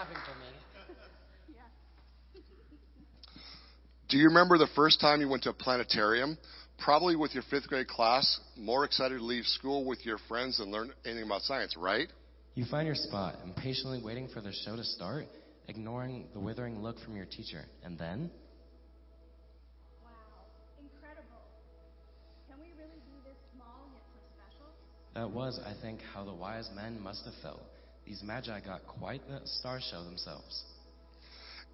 laughing for a minute. Do you remember the first time you went to a planetarium? Probably with your fifth grade class, more excited to leave school with your friends than learn anything about science, right? You find your spot, impatiently waiting for the show to start, ignoring the withering look from your teacher. And then? Wow, incredible. Can we really do this small yet so special? That was, I think, how the wise men must have felt. These magi got quite the star show themselves.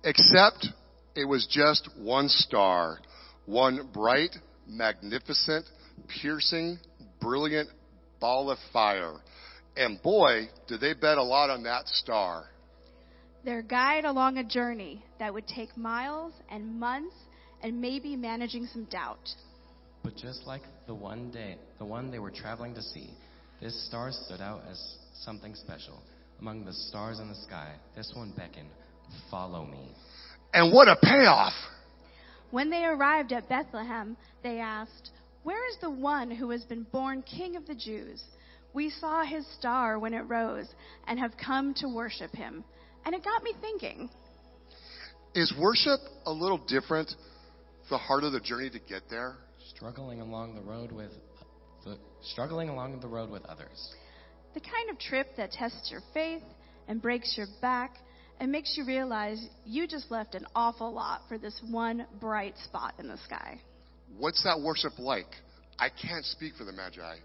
Except it was just one star, one bright, magnificent, piercing, brilliant ball of fire. And boy, did they bet a lot on that star. Their guide along a journey that would take miles and months and maybe managing some doubt. But just like the one they were traveling to see, this star stood out as something special. Among the stars in the sky, this one beckoned, "Follow me." And what a payoff! When they arrived at Bethlehem, they asked, "Where is the one who has been born King of the Jews? We saw his star when it rose and have come to worship him." And it got me thinking. Is worship a little different the harder the journey to get there? Struggling along the road with others. The kind of trip that tests your faith and breaks your back and makes you realize you just left an awful lot for this one bright spot in the sky. What's that worship like? I can't speak for the Magi.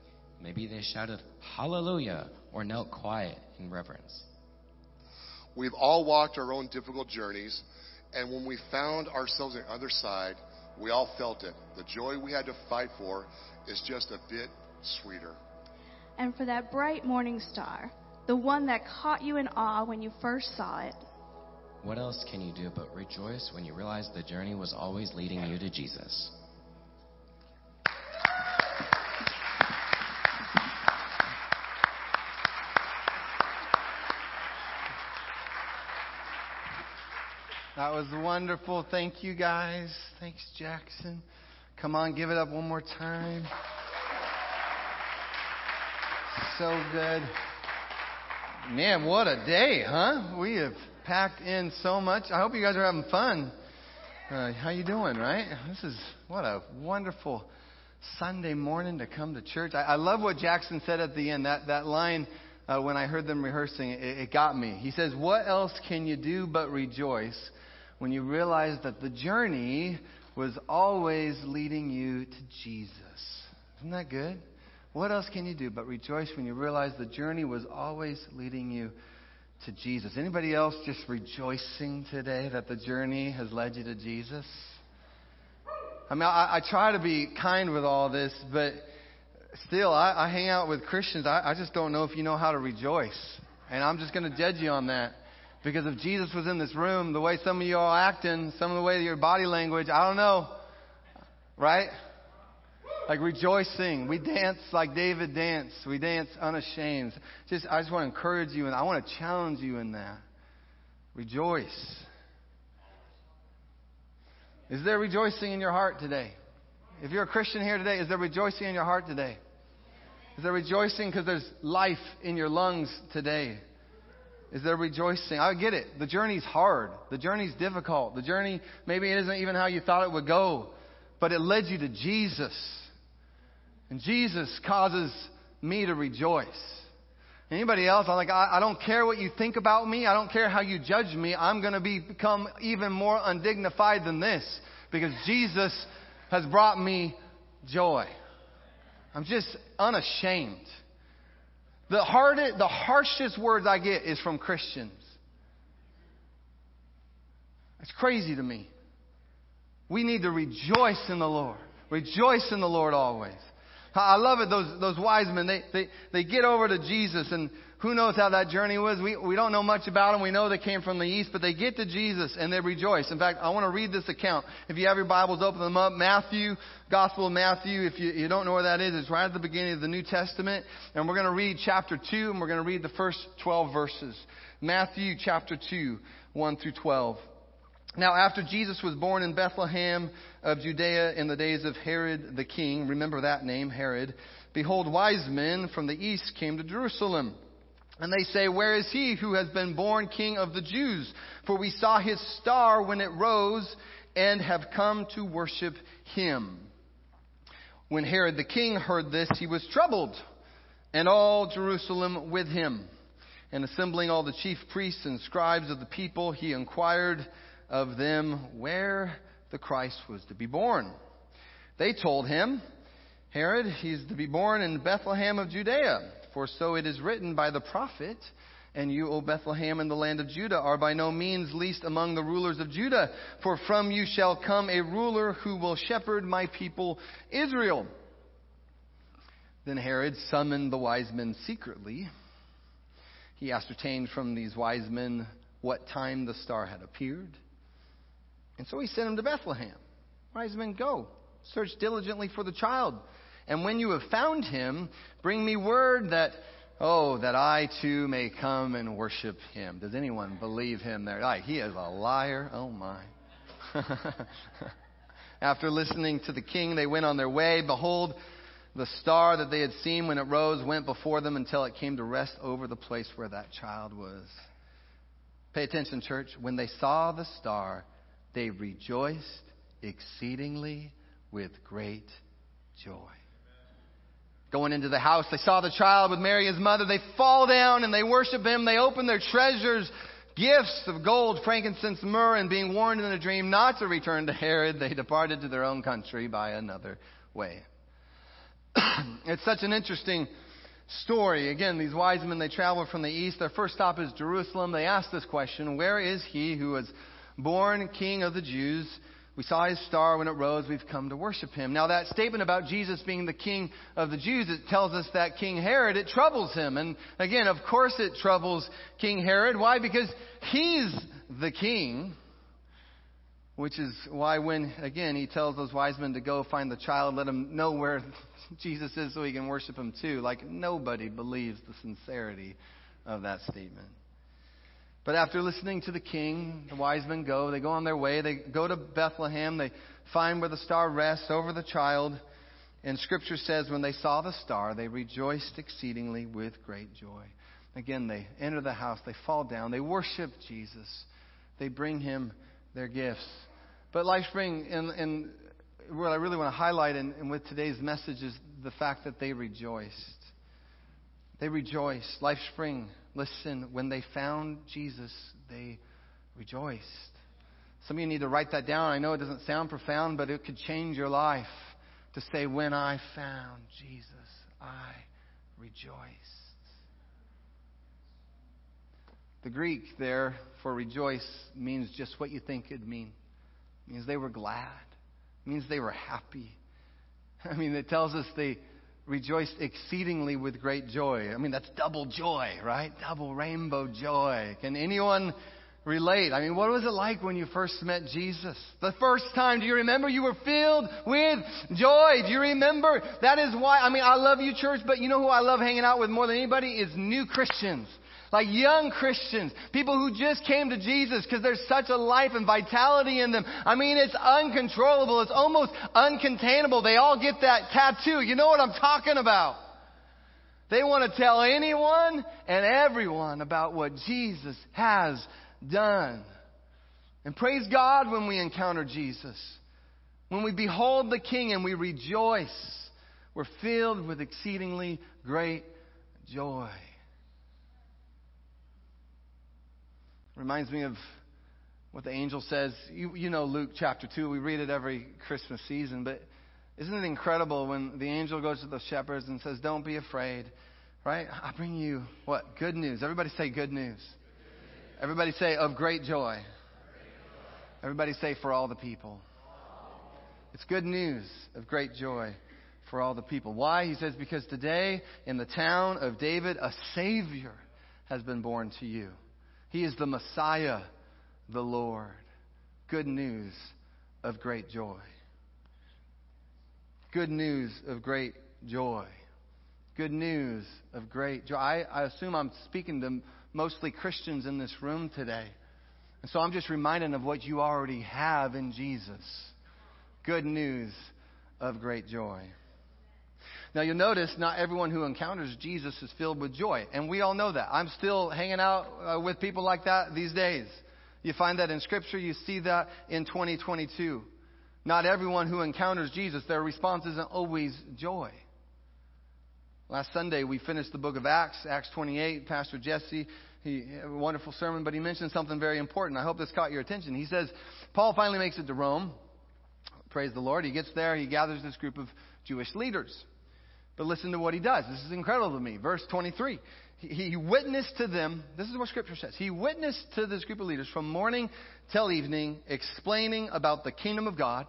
Maybe they shouted hallelujah or knelt quiet in reverence. We've all walked our own difficult journeys, and when we found ourselves on the other side, we all felt it. The joy we had to fight for is just a bit sweeter. And for that bright morning star, the one that caught you in awe when you first saw it. What else can you do but rejoice when you realize the journey was always leading you to Jesus? That was wonderful. Thank you, guys. Thanks, Jackson. Come on, give it up one more time. So good. Man, what a day, huh? We have packed in so much. I hope you guys are having fun. How you doing, right? This is what a wonderful Sunday morning to come to church. I love what Jackson said at the end. That line, when I heard them rehearsing, it got me. He says, "What else can you do but rejoice when you realize that the journey was always leading you to Jesus?" Isn't that good? What else can you do but rejoice when you realize the journey was always leading you to Jesus? Anybody else just rejoicing today that the journey has led you to Jesus? I mean, I try to be kind with all this, but still, I hang out with Christians. I just don't know if you know how to rejoice. And I'm just going to judge you on that. Because if Jesus was in this room, the way some of you all acting, some of the way your body language, I don't know. Right? Like rejoicing. We dance like David danced. We dance unashamed. I just want to encourage you, and I want to challenge you in that. Rejoice. Is there rejoicing in your heart today? If you're a Christian here today, is there rejoicing in your heart today? Is there rejoicing because there's life in your lungs today? Is there rejoicing? I get it. The journey's hard. The journey's difficult. The journey, maybe it isn't even how you thought it would go, but it led you to Jesus. And Jesus causes me to rejoice. Anybody else? I don't care what you think about me. I don't care how you judge me. I'm going to become even more undignified than this because Jesus has brought me joy. I'm just unashamed. The harshest words I get is from Christians. It's crazy to me. We need to rejoice in the Lord. Rejoice in the Lord always. I love it, those wise men, they get over to Jesus, and who knows how that journey was. We don't know much about them. We know they came from the east, but they get to Jesus, and they rejoice. In fact, I want to read this account. If you have your Bibles, open them up. Matthew, Gospel of Matthew, if you don't know where that is, it's right at the beginning of the New Testament. And we're going to read chapter 2, and we're going to read the first 12 verses. Matthew chapter 2, 1 through 12. "Now, after Jesus was born in Bethlehem of Judea in the days of Herod the king," remember that name, Herod, "behold, wise men from the east came to Jerusalem, And they say, where is he who has been born King of the Jews? For we saw his star when it rose and have come to worship him. When Herod the king heard this, he was troubled, and all Jerusalem with him. And assembling all the chief priests and scribes of the people, he inquired of them where the Christ was to be born. They told him, Herod, he is to be born in Bethlehem of Judea. For so it is written by the prophet, and you, O Bethlehem, in the land of Judah, are by no means least among the rulers of Judah. For from you shall come a ruler who will shepherd my people Israel. Then Herod summoned the wise men secretly. He ascertained from these wise men what time the star had appeared. And so he sent him to Bethlehem. Wise men, go, search diligently for the child. And when you have found him, bring me word that I too may come and worship him. Does anyone believe him there? He is a liar. Oh, my. After listening to the king, they went on their way. Behold, the star that they had seen when it rose went before them until it came to rest over the place where that child was. Pay attention, church. When they saw the star, they rejoiced exceedingly with great joy. Going into the house, they saw the child with Mary, his mother. They fall down and they worship him. They open their treasures, gifts of gold, frankincense, myrrh, and being warned in a dream not to return to Herod, they departed to their own country by another way. It's such an interesting story. Again, these wise men, they travel from the east. Their first stop is Jerusalem. They ask this question, where is he who was born King of the Jews? We saw his star when it rose. We've come to worship him. Now, that statement about Jesus being the King of the Jews, it tells us that King Herod, it troubles him. And again, of course it troubles King Herod. Why? Because he's the king. Which is why when, again, he tells those wise men to go find the child, let him know where Jesus is so he can worship him too. Like, nobody believes the sincerity of that statement. But after listening to the king, the wise men go. They go on their way. They go to Bethlehem. They find where the star rests over the child. And Scripture says when they saw the star, they rejoiced exceedingly with great joy. Again, they enter the house. They fall down. They worship Jesus. They bring him their gifts. But Lifespring, and what I really want to highlight and with today's message is the fact that they rejoiced. They rejoiced. Lifespring, listen, when they found Jesus, they rejoiced. Some of you need to write that down. I know it doesn't sound profound, but it could change your life to say, when I found Jesus, I rejoiced. The Greek there for rejoice means just what you think it'd mean. It means they were glad. It means they were happy. I mean, it tells us they rejoiced exceedingly with great joy. I mean, that's double joy, right? Double rainbow joy. Can anyone relate? I mean, what was it like when you first met Jesus? The first time, do you remember you were filled with joy? Do you remember? That is why, I mean, I love you, church, but you know who I love hanging out with more than anybody is new Christians. Like young Christians, people who just came to Jesus because there's such a life and vitality in them. I mean, it's uncontrollable. It's almost uncontainable. They all get that tattoo. You know what I'm talking about. They want to tell anyone and everyone about what Jesus has done. And praise God when we encounter Jesus. When we behold the King and we rejoice, we're filled with exceedingly great joy. Reminds me of what the angel says. You know Luke chapter 2. We read it every Christmas season. But isn't it incredible when the angel goes to the shepherds and says, don't be afraid, right? I bring you, what? Good news. Everybody say good news. Good news. Everybody say of great joy. Great joy. Everybody say for all the people. All. It's good news of great joy for all the people. Why? He says, because today in the town of David, a Savior has been born to you. He is the Messiah, the Lord. Good news of great joy. Good news of great joy. Good news of great joy. I assume I'm speaking to mostly Christians in this room today. And so I'm just reminding of what you already have in Jesus. Good news of great joy. Now you'll notice not everyone who encounters Jesus is filled with joy. And we all know that. I'm still hanging out with people like that these days. You find that in Scripture. You see that in 2022. Not everyone who encounters Jesus, their response isn't always joy. Last Sunday, we finished the book of Acts, Acts 28. Pastor Jesse, he had a wonderful sermon, but he mentioned something very important. I hope this caught your attention. He says, Paul finally makes it to Rome. Praise the Lord. He gets there. He gathers this group of Jewish leaders. But listen to what he does. This is incredible to me. Verse 23. He witnessed to them. This is what Scripture says. He witnessed to this group of leaders from morning till evening, explaining about the kingdom of God.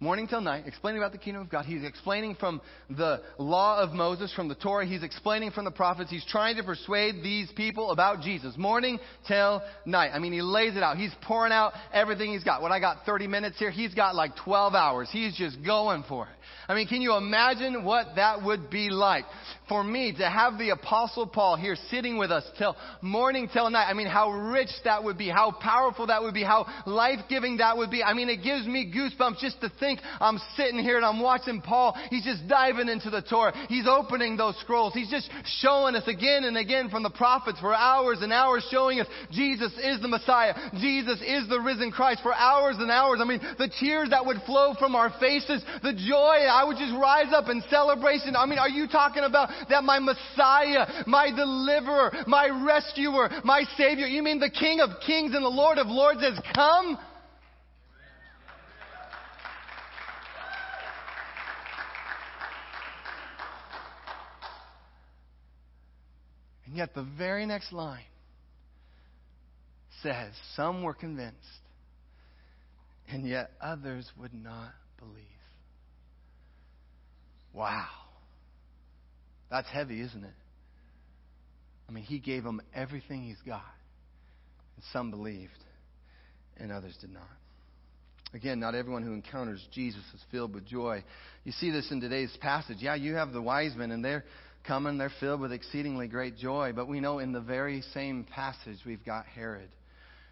Morning till night, explaining about the kingdom of God. He's explaining from the law of Moses, from the Torah. He's explaining from the prophets. He's trying to persuade these people about Jesus. Morning till night. I mean, he lays it out. He's pouring out everything he's got. When I got 30 minutes here, he's got like 12 hours. He's just going for it. I mean, can you imagine what that would be like for me to have the Apostle Paul here sitting with us till morning, till night? I mean, how rich that would be, how powerful that would be, how life-giving that would be. I mean, it gives me goosebumps just to think I'm sitting here and I'm watching Paul. He's just diving into the Torah. He's opening those scrolls. He's just showing us again and again from the prophets for hours and hours, showing us Jesus is the Messiah. Jesus is the risen Christ for hours and hours. I mean, the tears that would flow from our faces, the joy, I would just rise up in celebration. I mean, are you talking about that my Messiah, my deliverer, my rescuer, my Savior? You mean the King of Kings and the Lord of Lords has come? And yet the very next line says, some were convinced, and yet others would not believe. Wow. That's heavy, isn't it? I mean, he gave them everything he's got. And some believed, and others did not. Again, not everyone who encounters Jesus is filled with joy. You see this in today's passage. Yeah, you have the wise men, and they're coming. They're filled with exceedingly great joy. But we know in the very same passage we've got Herod.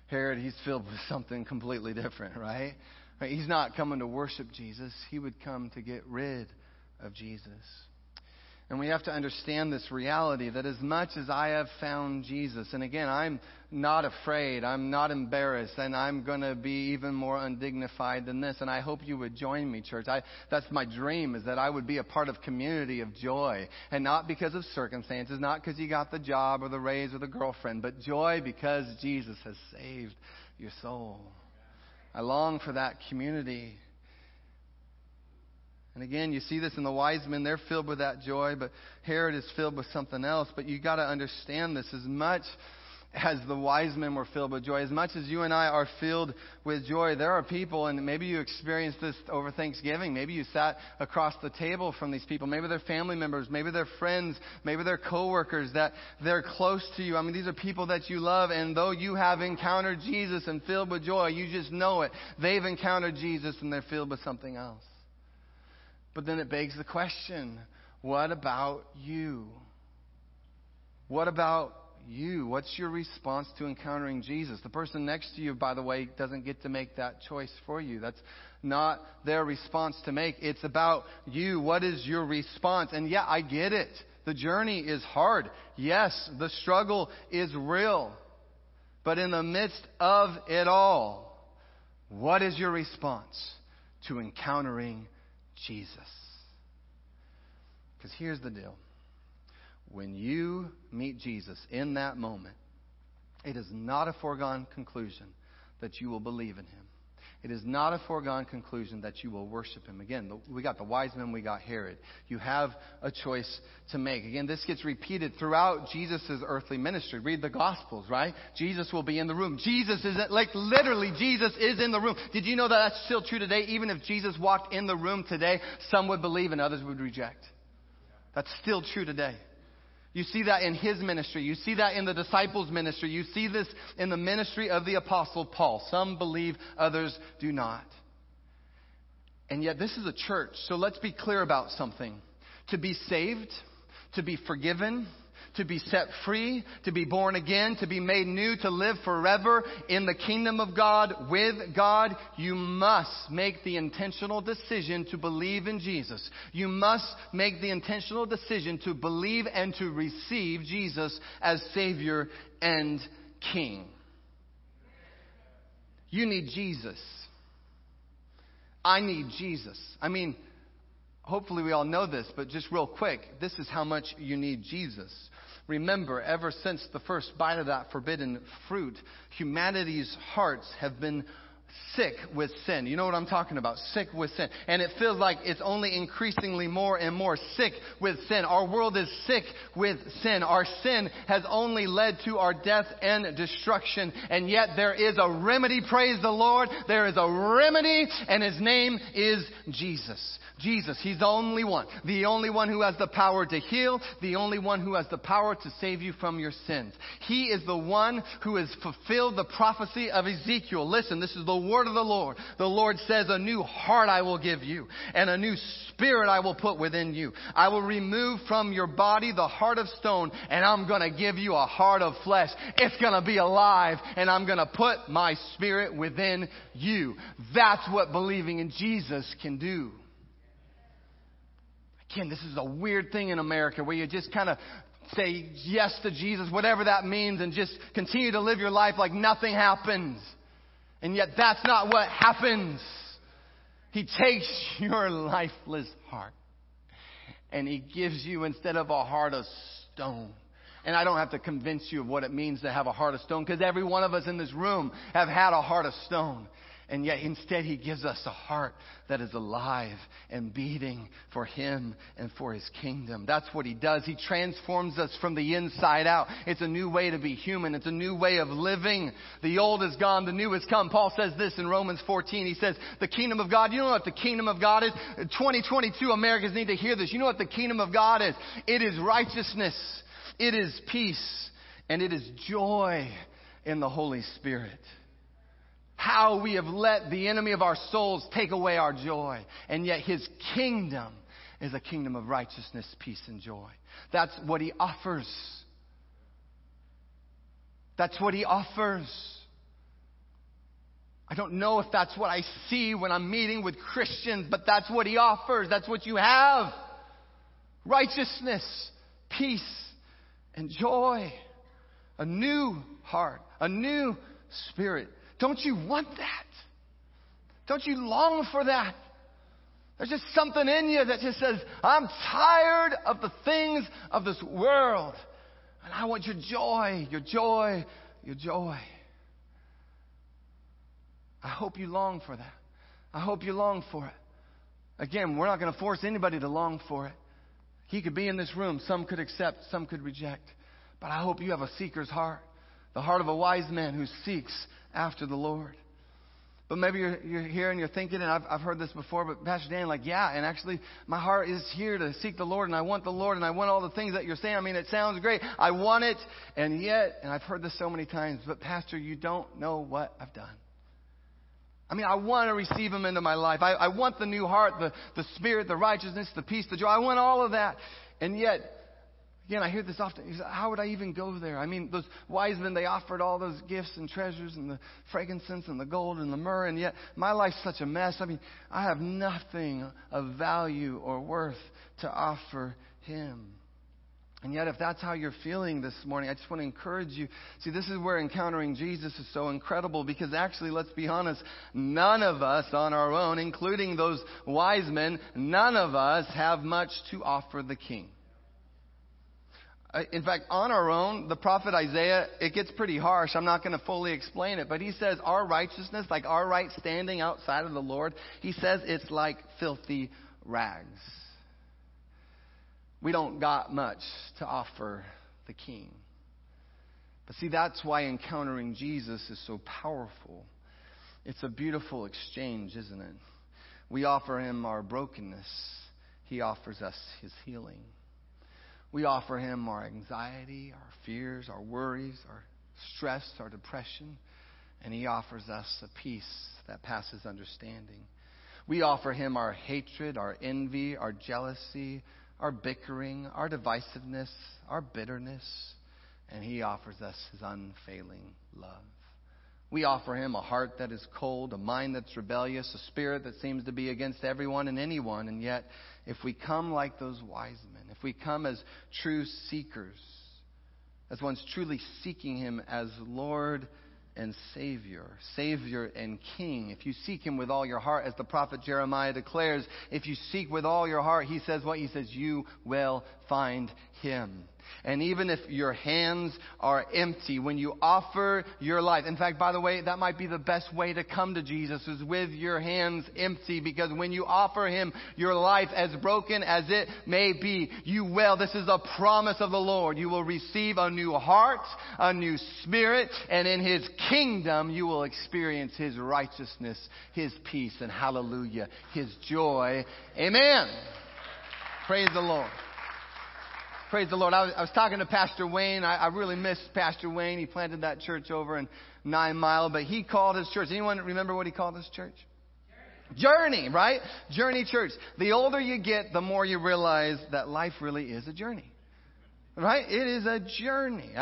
Herod, he's filled with something completely different, right? He's not coming to worship Jesus. He would come to get rid of Jesus. And we have to understand this reality that as much as I have found Jesus, and again, I'm not afraid, I'm not embarrassed, and I'm going to be even more undignified than this. And I hope you would join me, church. That's my dream, is that I would be a part of community of joy, and not because of circumstances, not because you got the job or the raise or the girlfriend, but joy because Jesus has saved your soul. I long for that community. And again, you see this in the wise men. They're filled with that joy, but Herod is filled with something else. But you got to understand this. As much as the wise men were filled with joy, as much as you and I are filled with joy, there are people, and maybe you experienced this over Thanksgiving. Maybe you sat across the table from these people. Maybe they're family members. Maybe they're friends. Maybe they're coworkers, that they're close to you. I mean, these are people that you love, and though you have encountered Jesus and filled with joy, you just know it. They've encountered Jesus, and they're filled with something else. But then it begs the question, what about you? What about you? What's your response to encountering Jesus? The person next to you, by the way, doesn't get to make that choice for you. That's not their response to make. It's about you. What is your response? And yeah, I get it. The journey is hard. Yes, the struggle is real. But in the midst of it all, what is your response to encountering Jesus? Because here's the deal. When you meet Jesus in that moment, it is not a foregone conclusion that you will believe in him. It is not a foregone conclusion that you will worship him. Again, we got the wise men, we got Herod. You have a choice to make. Again, this gets repeated throughout Jesus' earthly ministry. Read the Gospels, right? Jesus will be in the room. Jesus is, like, literally, Jesus is in the room. Did you know that that's still true today? Even if Jesus walked in the room today, some would believe and others would reject. That's still true today. You see that in his ministry. You see that in the disciples' ministry. You see this in the ministry of the Apostle Paul. Some believe, others do not. And yet this is a church, so let's be clear about something. To be saved, to be forgiven, to be set free, to be born again, to be made new, to live forever in the kingdom of God, with God, you must make the intentional decision to believe in Jesus. You must make the intentional decision to believe and to receive Jesus as Savior and King. You need Jesus. I need Jesus. I mean, hopefully we all know this, but just real quick, this is how much you need Jesus. Remember, ever since the first bite of that forbidden fruit, humanity's hearts have been sick with sin. You know what I'm talking about, sick with sin. And it feels like it's only increasingly more and more sick with sin. Our world is sick with sin. Our sin has only led to our death and destruction. And yet there is a remedy, praise the Lord. There is a remedy, and his name is Jesus. Jesus, he's the only one who has the power to heal, the only one who has the power to save you from your sins. He is the one who has fulfilled the prophecy of Ezekiel. Listen, this is the word of the Lord. The Lord says, a new heart I will give you, and a new spirit I will put within you. I will remove from your body the heart of stone, and I'm going to give you a heart of flesh. It's going to be alive, and I'm going to put my spirit within you. That's what believing in Jesus can do. Again, this is a weird thing in America where you just kind of say yes to Jesus, whatever that means, and just continue to live your life like nothing happens. And yet that's not what happens. He takes your lifeless heart and he gives you, instead of a heart of stone. And I don't have to convince you of what it means to have a heart of stone, because every one of us in this room have had a heart of stone. And yet instead he gives us a heart that is alive and beating for him and for his kingdom. That's what he does. He transforms us from the inside out. It's a new way to be human. It's a new way of living. The old is gone. The new has come. Paul says this in Romans 14. He says, the kingdom of God, you know what the kingdom of God is? 2022 Americans need to hear this. You know what the kingdom of God is? It is righteousness. It is peace. And it is joy in the Holy Spirit. How we have let the enemy of our souls take away our joy. And yet his kingdom is a kingdom of righteousness, peace, and joy. That's what he offers. That's what he offers. I don't know if that's what I see when I'm meeting with Christians, but that's what he offers. That's what you have. Righteousness, peace, and joy. A new heart, a new spirit. Don't you want that? Don't you long for that? There's just something in you that just says, I'm tired of the things of this world. And I want your joy, your joy, your joy. I hope you long for that. I hope you long for it. Again, we're not going to force anybody to long for it. He could be in this room. Some could accept, some could reject. But I hope you have a seeker's heart. The heart of a wise man who seeks after the Lord. But maybe you're here and you're thinking, and I've heard this before, but Pastor Dan, like, yeah, and actually my heart is here to seek the Lord, and I want the Lord, and I want all the things that you're saying. I mean, it sounds great. I want it. And yet, and I've heard this so many times, but Pastor, you don't know what I've done. I mean, I want to receive him into my life. I want the new heart, the spirit, the righteousness, the peace, the joy. I want all of that. And yet, again, I hear this often. How would I even go there? I mean, those wise men, they offered all those gifts and treasures and the frankincense and the gold and the myrrh, and yet my life's such a mess. I mean, I have nothing of value or worth to offer him. And yet, if that's how you're feeling this morning, I just want to encourage you. See, this is where encountering Jesus is so incredible, because actually, let's be honest, none of us on our own, including those wise men, none of us have much to offer the King. In fact, on our own, the prophet Isaiah, it gets pretty harsh. I'm not going to fully explain it, but he says our righteousness, like our right standing outside of the Lord, he says it's like filthy rags. We don't got much to offer the King. But see, that's why encountering Jesus is so powerful. It's a beautiful exchange, isn't it? We offer him our brokenness. He offers us his healing. We offer him our anxiety, our fears, our worries, our stress, our depression, and he offers us a peace that passes understanding. We offer him our hatred, our envy, our jealousy, our bickering, our divisiveness, our bitterness, and he offers us his unfailing love. We offer him a heart that is cold, a mind that's rebellious, a spirit that seems to be against everyone and anyone. And yet, if we come like those wise men, if we come as true seekers, as ones truly seeking him as Lord and Savior, Savior and King, if you seek him with all your heart, as the prophet Jeremiah declares, if you seek with all your heart, he says what? He says, you will find him. And even if your hands are empty, when you offer your life, in fact, by the way, that might be the best way to come to Jesus, is with your hands empty, because when you offer him your life, as broken as it may be, you will. This is a promise of the Lord. You will receive a new heart, a new spirit, and in his kingdom, you will experience his righteousness, his peace, and hallelujah, his joy. Amen. Praise the Lord. Praise the Lord. I was talking to Pastor Wayne. I really miss Pastor Wayne. He planted that church over in 9 Mile, but he called his church. Anyone remember what he called his church? Journey, right? Journey Church. The older you get, the more you realize that life really is a journey. Right? It is a journey.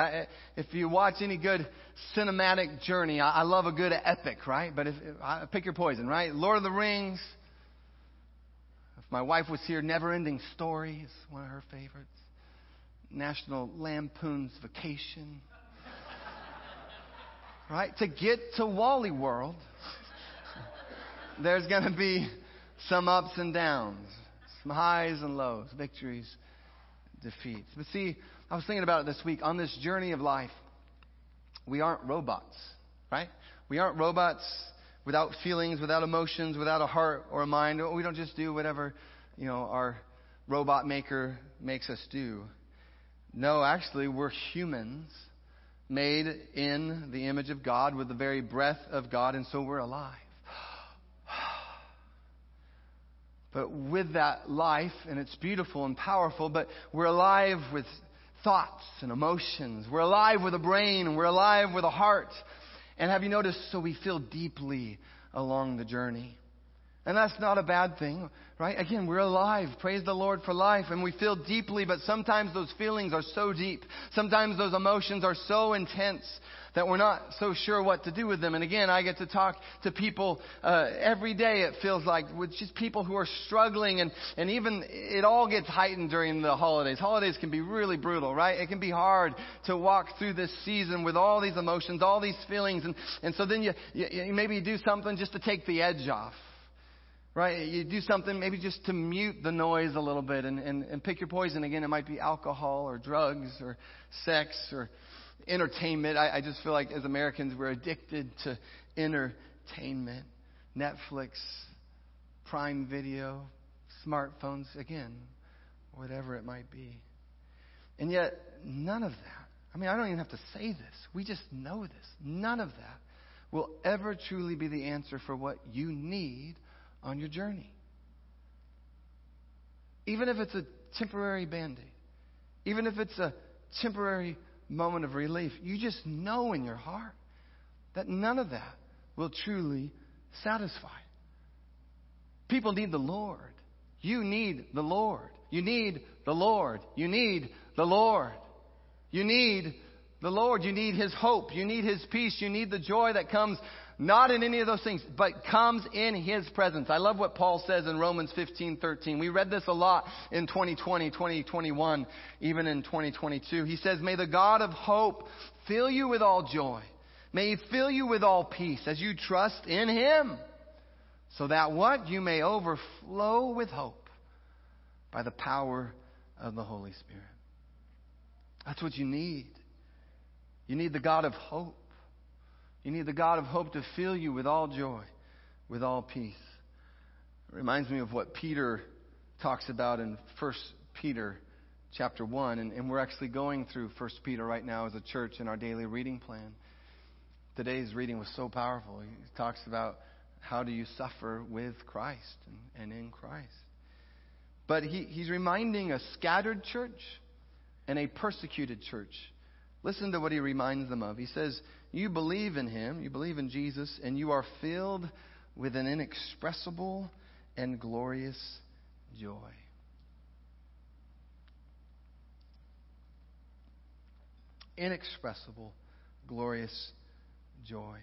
If you watch any good cinematic journey, I love a good epic, right? But if pick your poison, right? Lord of the Rings. If my wife was here, Never Ending Story is one of her favorites. National Lampoon's Vacation, right? To get to Wally World, there's going to be some ups and downs, some highs and lows, victories, defeats. But see, I was thinking about it this week. On this journey of life, we aren't robots, right? We aren't robots without feelings, without emotions, without a heart or a mind. We don't just do whatever, you know, our robot maker makes us do. No, actually, we're humans made in the image of God with the very breath of God, and so we're alive. But with that life, and it's beautiful and powerful, but we're alive with thoughts and emotions. We're alive with a brain. We're alive with a heart. And have you noticed? So we feel deeply along the journey. And that's not a bad thing, right? Again, we're alive. Praise the Lord for life. And we feel deeply, but sometimes those feelings are so deep. Sometimes those emotions are so intense that we're not so sure what to do with them. And again, I get to talk to people every day, it feels like, with just people who are struggling. And even it all gets heightened during the holidays. Holidays can be really brutal, right? It can be hard to walk through this season with all these emotions, all these feelings. And so then you maybe do something just to take the edge off. Right? You do something maybe just to mute the noise a little bit and pick your poison. Again, it might be alcohol or drugs or sex or entertainment. I just feel like as Americans, we're addicted to entertainment. Netflix, Prime Video, smartphones, again, whatever it might be. And yet, none of that. I mean, I don't even have to say this. We just know this. None of that will ever truly be the answer for what you need on your journey. Even if it's a temporary band-aid, even if it's a temporary moment of relief, you just know in your heart that none of that will truly satisfy. People need the Lord. You need the Lord. You need the Lord. You need the Lord. You need the Lord. You need his hope. You need his peace. You need the joy that comes not in any of those things, but comes in his presence. I love what Paul says in Romans 15:13. We read this a lot in 2020, 2021, even in 2022. He says, may the God of hope fill you with all joy. May he fill you with all peace as you trust in him. So that what? You may overflow with hope by the power of the Holy Spirit. That's what you need. You need the God of hope. You need the God of hope to fill you with all joy, with all peace. It reminds me of what Peter talks about in 1 Peter chapter 1. And we're actually going through 1 Peter right now as a church in our daily reading plan. Today's reading was so powerful. He talks about how do you suffer with Christ and in Christ. But he's reminding a scattered church and a persecuted church. Listen to what he reminds them of. He says, you believe in him, you believe in Jesus, and you are filled with an inexpressible and glorious joy. inexpressible, glorious joy.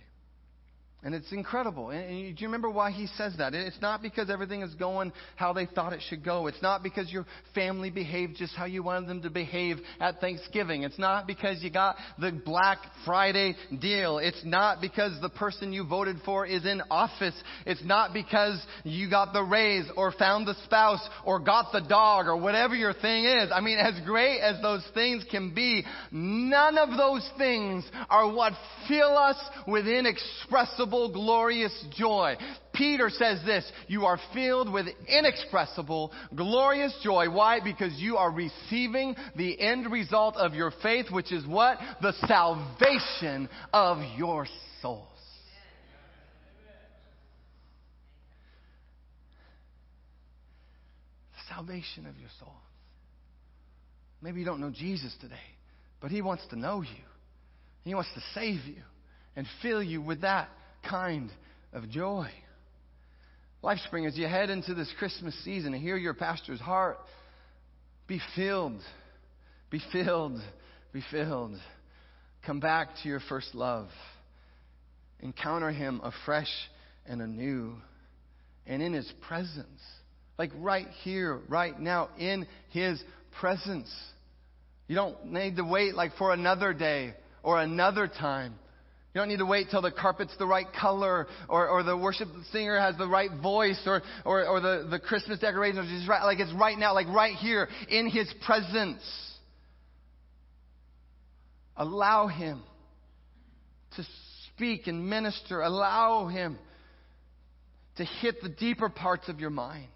And it's incredible. And do you remember why he says that? It's not because everything is going how they thought it should go. It's not because your family behaved just how you wanted them to behave at Thanksgiving. It's not because you got the Black Friday deal. It's not because the person you voted for is in office. It's not because you got the raise or found the spouse or got the dog or whatever your thing is. I mean, as great as those things can be, none of those things are what fill us with inexpressible, glorious joy. Peter says this, you are filled with inexpressible, glorious joy. Why? Because you are receiving the end result of your faith, which is what? The salvation of your souls. The salvation of your souls. Maybe you don't know Jesus today, but he wants to know you. He wants to save you and fill you with that kind of joy. Lifespring, as you head into this Christmas season, hear your pastor's heart. Be filled. Be filled. Be filled. Come back to your first love. Encounter him afresh and anew. And in his presence. Like right here, right now, in his presence. You don't need to wait like for another day or another time. You don't need to wait till the carpet's the right color or the worship singer has the right voice or the Christmas decorations are just right. Like it's right now, like right here in his presence. Allow him to speak and minister. Allow him to hit the deeper parts of your mind,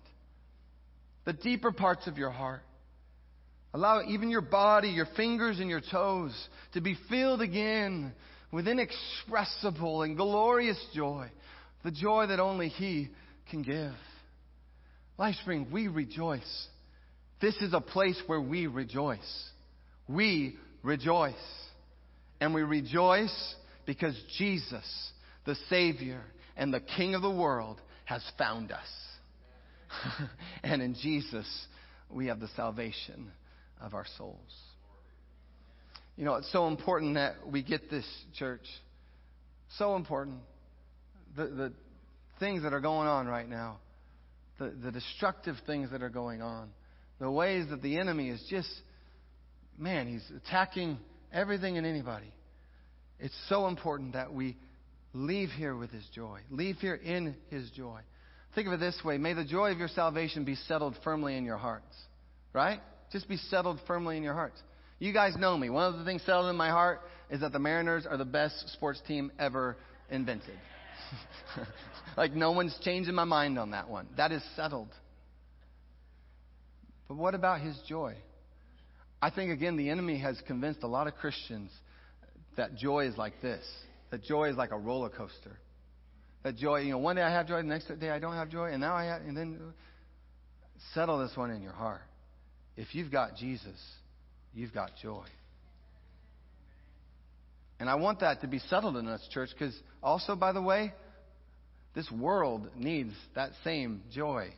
the deeper parts of your heart. Allow even your body, your fingers and your toes to be filled again with inexpressible and glorious joy, the joy that only he can give. Lifespring, we rejoice. This is a place where we rejoice. We rejoice. And we rejoice because Jesus, the Savior and the King of the world, has found us. And in Jesus, we have the salvation of our souls. You know, it's so important that we get this, church. So important. The things that are going on right now, the destructive things that are going on, the ways that the enemy is just, man, he's attacking everything and anybody. It's so important that we leave here with his joy, leave here in his joy. Think of it this way. May the joy of your salvation be settled firmly in your hearts, right? Just be settled firmly in your hearts. You guys know me. One of the things settled in my heart is that the Mariners are the best sports team ever invented. Like no one's changing my mind on that one. That is settled. But what about his joy? I think, again, the enemy has convinced a lot of Christians that joy is like this. That joy is like a roller coaster. That joy, you know, one day I have joy, the next day I don't have joy, and now I have, and then settle this one in your heart. If you've got Jesus, you've got joy. And I want that to be settled in us, church, because also, by the way, this world needs that same joy.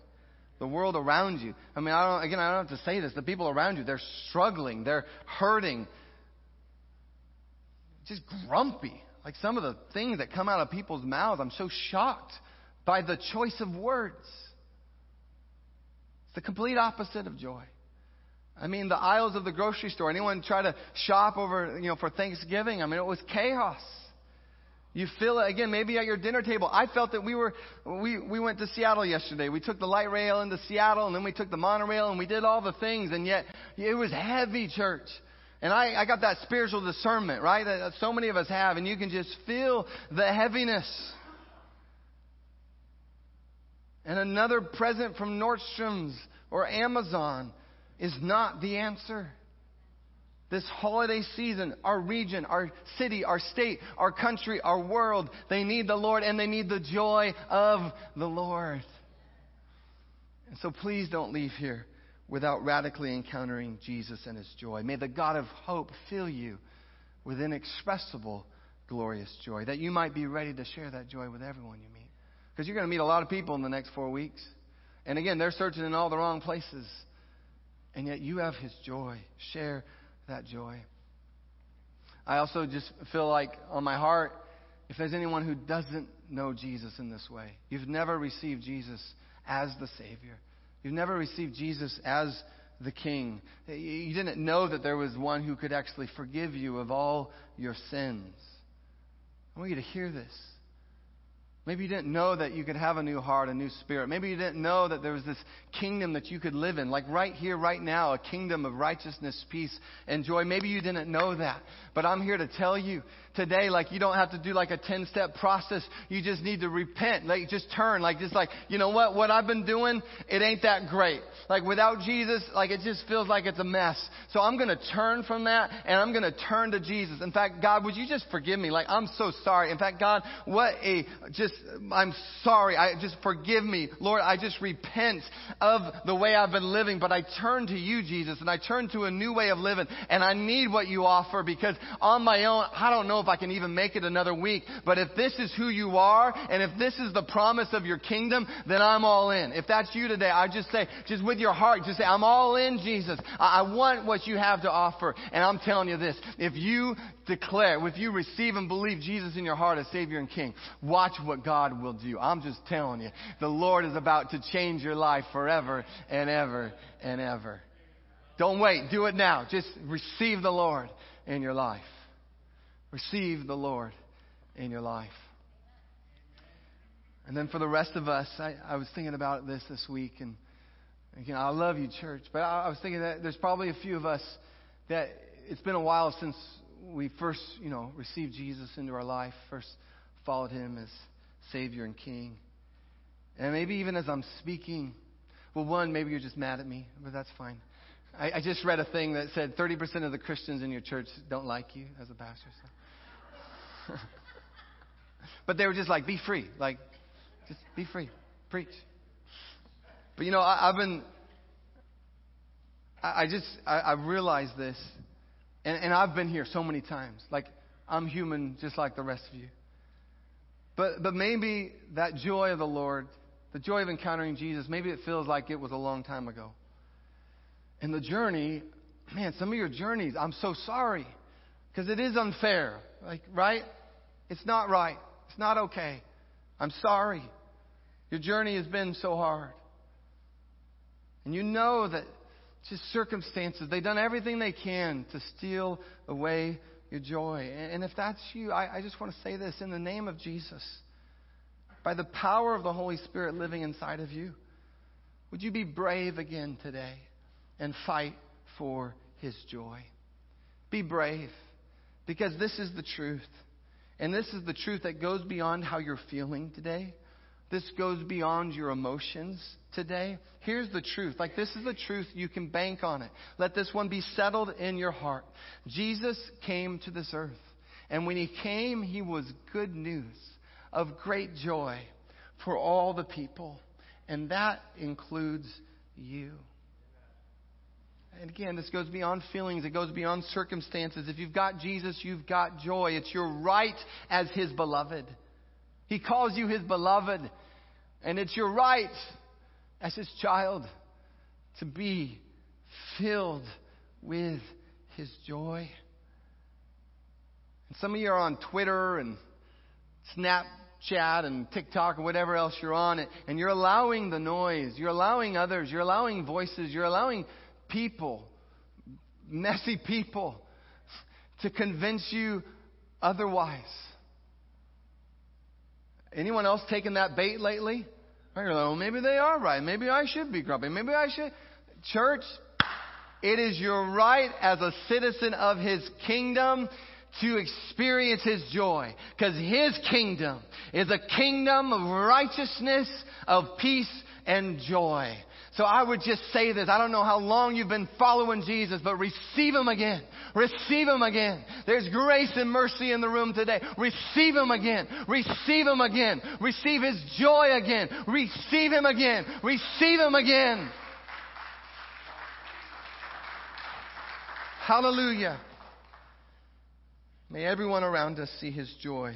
The world around you. I mean, I don't have to say this. The people around you, they're struggling. They're hurting. Just grumpy. Like some of the things that come out of people's mouths, I'm so shocked by the choice of words. It's the complete opposite of joy. I mean, the aisles of the grocery store. Anyone try to shop over, you know, for Thanksgiving? I mean, it was chaos. You feel it again, maybe at your dinner table. I felt that we went to Seattle yesterday. We took the light rail into Seattle, and then we took the monorail, and we did all the things, and yet it was heavy, church. And I got that spiritual discernment, right, that so many of us have, and you can just feel the heaviness. And another present from Nordstrom's or Amazon is not the answer. This holiday season, our region, our city, our state, our country, our world, they need the Lord and they need the joy of the Lord. And so please don't leave here without radically encountering Jesus and his joy. May the God of hope fill you with inexpressible, glorious joy, that you might be ready to share that joy with everyone you meet. Because you're going to meet a lot of people in the next 4 weeks. And again, they're searching in all the wrong places. And yet you have his joy. Share that joy. I also just feel like on my heart, if there's anyone who doesn't know Jesus in this way, you've never received Jesus as the Savior. You've never received Jesus as the King. You didn't know that there was one who could actually forgive you of all your sins. I want you to hear this. Maybe you didn't know that you could have a new heart, a new spirit. Maybe you didn't know that there was this kingdom that you could live in, like right here, right now, a kingdom of righteousness, peace, and joy. Maybe you didn't know that. But I'm here to tell you today, like you don't have to do like a 10-step process. You just need to repent. Like just turn. Like just like, you know what I've been doing, it ain't that great. Like without Jesus, like it just feels like it's a mess. So I'm going to turn from that and I'm going to turn to Jesus. In fact, God, would you just forgive me? Like I'm so sorry. In fact, God, I'm sorry. Just forgive me. Lord, I just repent of the way I've been living, but I turn to you, Jesus, and I turn to a new way of living, and I need what you offer because on my own, I don't know if I can even make it another week, but if this is who you are, and if this is the promise of your kingdom, then I'm all in. If that's you today, I just say, just with your heart, just say, I'm all in, Jesus. I want what you have to offer, and I'm telling you this, if you declare, if you receive and believe Jesus in your heart as Savior and King, watch what God will do. I'm just telling you, the Lord is about to change your life forever and ever and ever. Don't wait. Do it now. Just receive the Lord in your life. Receive the Lord in your life. And then for the rest of us, I was thinking about this week, and again, I love you, church, but I was thinking that there's probably a few of us that it's been a while since we first, received Jesus into our life, first followed him as Savior and King. And maybe even as I'm speaking, well, one, maybe you're just mad at me, but that's fine. I just read a thing that said 30% of the Christians in your church don't like you as a pastor. So. But they were just like, be free. Like, just be free. Preach. But, I realize this. And I've been here so many times. Like, I'm human just like the rest of you. But maybe that joy of the Lord, the joy of encountering Jesus, maybe it feels like it was a long time ago. And the journey, man, some of your journeys, I'm so sorry. Because it is unfair. Like, right? It's not right. It's not okay. I'm sorry. Your journey has been so hard. And you know that just circumstances, they've done everything they can to steal away your joy. And if that's you, I just want to say this. In the name of Jesus, by the power of the Holy Spirit living inside of you, would you be brave again today and fight for his joy? Be brave, because this is the truth. And this is the truth that goes beyond how you're feeling today. This goes beyond your emotions today. Here's the truth. Like, this is the truth. You can bank on it. Let this one be settled in your heart. Jesus came to this earth. And when he came, he was good news of great joy for all the people. And that includes you. And again, this goes beyond feelings. It goes beyond circumstances. If you've got Jesus, you've got joy. It's your right as his beloved. He calls you his beloved, and it's your right as his child to be filled with his joy. And some of you are on Twitter and Snapchat and TikTok and whatever else you're on, and you're allowing the noise, you're allowing others, you're allowing voices, you're allowing people, messy people, to convince you otherwise. Anyone else taking that bait lately? You're like, oh, maybe they are right. Maybe I should be grumpy. Maybe I should. Church, it is your right as a citizen of his kingdom to experience his joy. Because his kingdom is a kingdom of righteousness, of peace, and joy. So I would just say this. I don't know how long you've been following Jesus, but receive him again. Receive him again. There's grace and mercy in the room today. Receive him again. Receive him again. Receive his joy again. Receive him again. Receive him again. Hallelujah. May everyone around us see his joy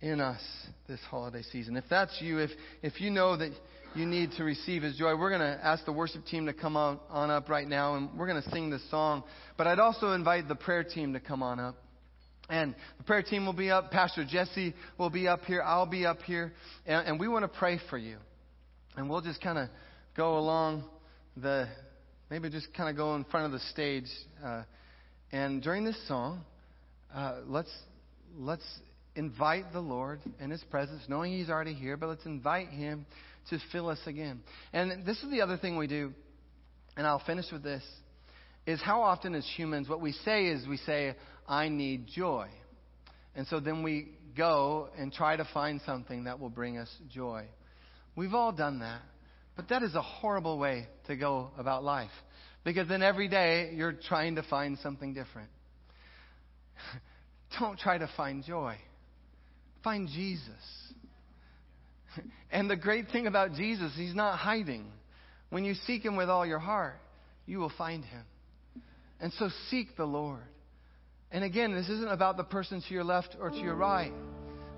in us this holiday season. If that's you, if you know that you need to receive his joy, we're going to ask the worship team to come on up right now, and we're going to sing this song. But I'd also invite the prayer team to come on up. And the prayer team will be up. Pastor Jesse will be up here. I'll be up here. And we want to pray for you. And we'll just kind of go along the, maybe just kind of go in front of the stage. And during this song, let's invite the Lord in His presence, knowing He's already here, but let's invite Him to fill us again. And this is the other thing we do, and I'll finish with this, is how often as humans, what we say is we say, I need joy. And so then we go and try to find something that will bring us joy. We've all done that. But that is a horrible way to go about life. Because then every day you're trying to find something different. Don't try to find joy. Find Jesus. And the great thing about Jesus, He's not hiding. When you seek Him with all your heart, you will find Him. And so seek the Lord. And again, this isn't about the person to your left or to your right.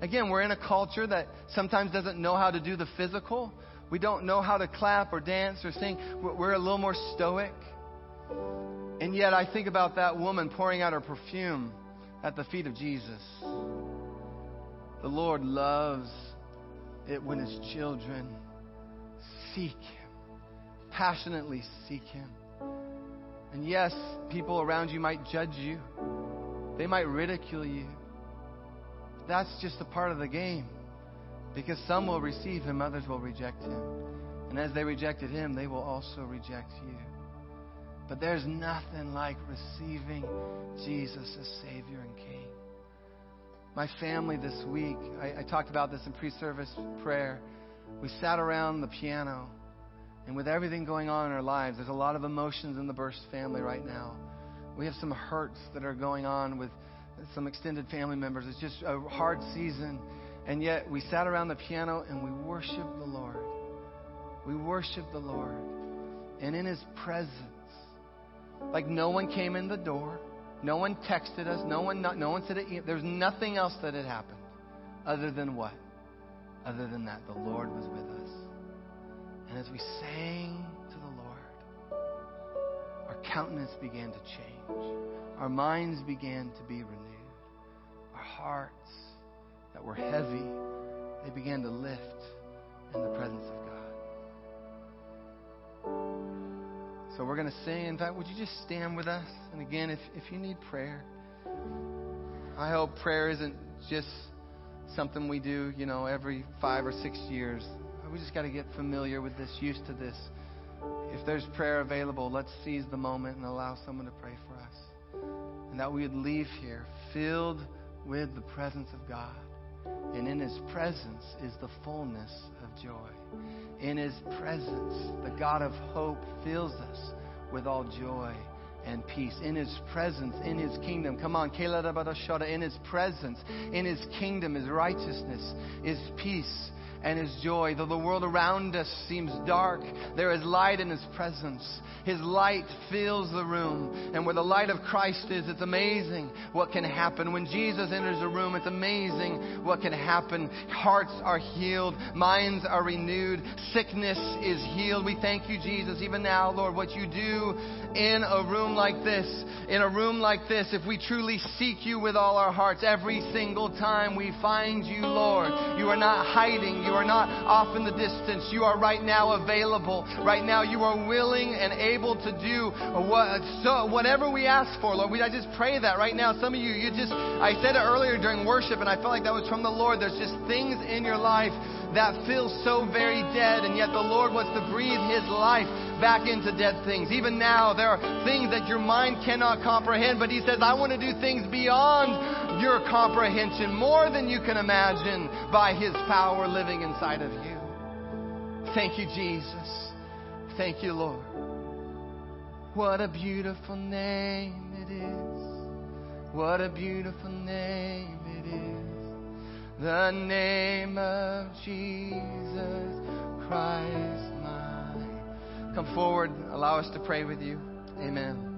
Again, we're in a culture that sometimes doesn't know how to do the physical. We don't know how to clap or dance or sing. We're a little more stoic. And yet I think about that woman pouring out her perfume at the feet of Jesus. The Lord loves it when His children seek Him, passionately seek Him. And yes, people around you might judge you. They might ridicule you. That's just a part of the game. Because some will receive Him, others will reject Him. And as they rejected Him, they will also reject you. But there's nothing like receiving Jesus as Savior and King. My family this week, I talked about this in pre-service prayer. We sat around the piano. And with everything going on in our lives, there's a lot of emotions in the Burst family right now. We have some hurts that are going on with some extended family members. It's just a hard season. And yet we sat around the piano and we worshiped the Lord. We worshiped the Lord. And in His presence, like no one came in the door. No one texted us. No one said it. There's nothing else that had happened other than what? Other than that, the Lord was with us. And as we sang to the Lord, our countenance began to change. Our minds began to be renewed. Our hearts that were heavy, they began to lift in the presence of God. So we're going to sing. In fact, would you just stand with us? And again, if you need prayer, I hope prayer isn't just something we do, you know, every 5 or 6 years. We just got to get familiar with this, used to this. If there's prayer available, let's seize the moment and allow someone to pray for us. And that we would leave here filled with the presence of God. And in His presence is the fullness of joy. In His presence, the God of hope fills us with all joy and peace. In His presence, in His kingdom. Come on. In His presence, in His kingdom is righteousness, is peace, and His joy. Though the world around us seems dark, there is light in His presence. His light fills the room. And where the light of Christ is, it's amazing what can happen. When Jesus enters a room, it's amazing what can happen. Hearts are healed. Minds are renewed. Sickness is healed. We thank You, Jesus, even now, Lord, what You do in a room like this. In a room like this, if we truly seek You with all our hearts, every single time we find You, Lord, You are not hiding. You are not off in the distance. You are right now available. Right now You are willing and able to do whatever we ask for, Lord. I just pray that right now. Some of you, I said it earlier during worship, and I felt like that was from the Lord. There's just things in your life that feels so very dead, and yet the Lord wants to breathe His life back into dead things. Even now, there are things that your mind cannot comprehend, but He says, I want to do things beyond your comprehension, more than you can imagine, by His power living inside of you. Thank You, Jesus. Thank You, Lord. What a beautiful name it is. What a beautiful name it is. The name of Jesus Christ, my. Come forward. Allow us to pray with you. Amen.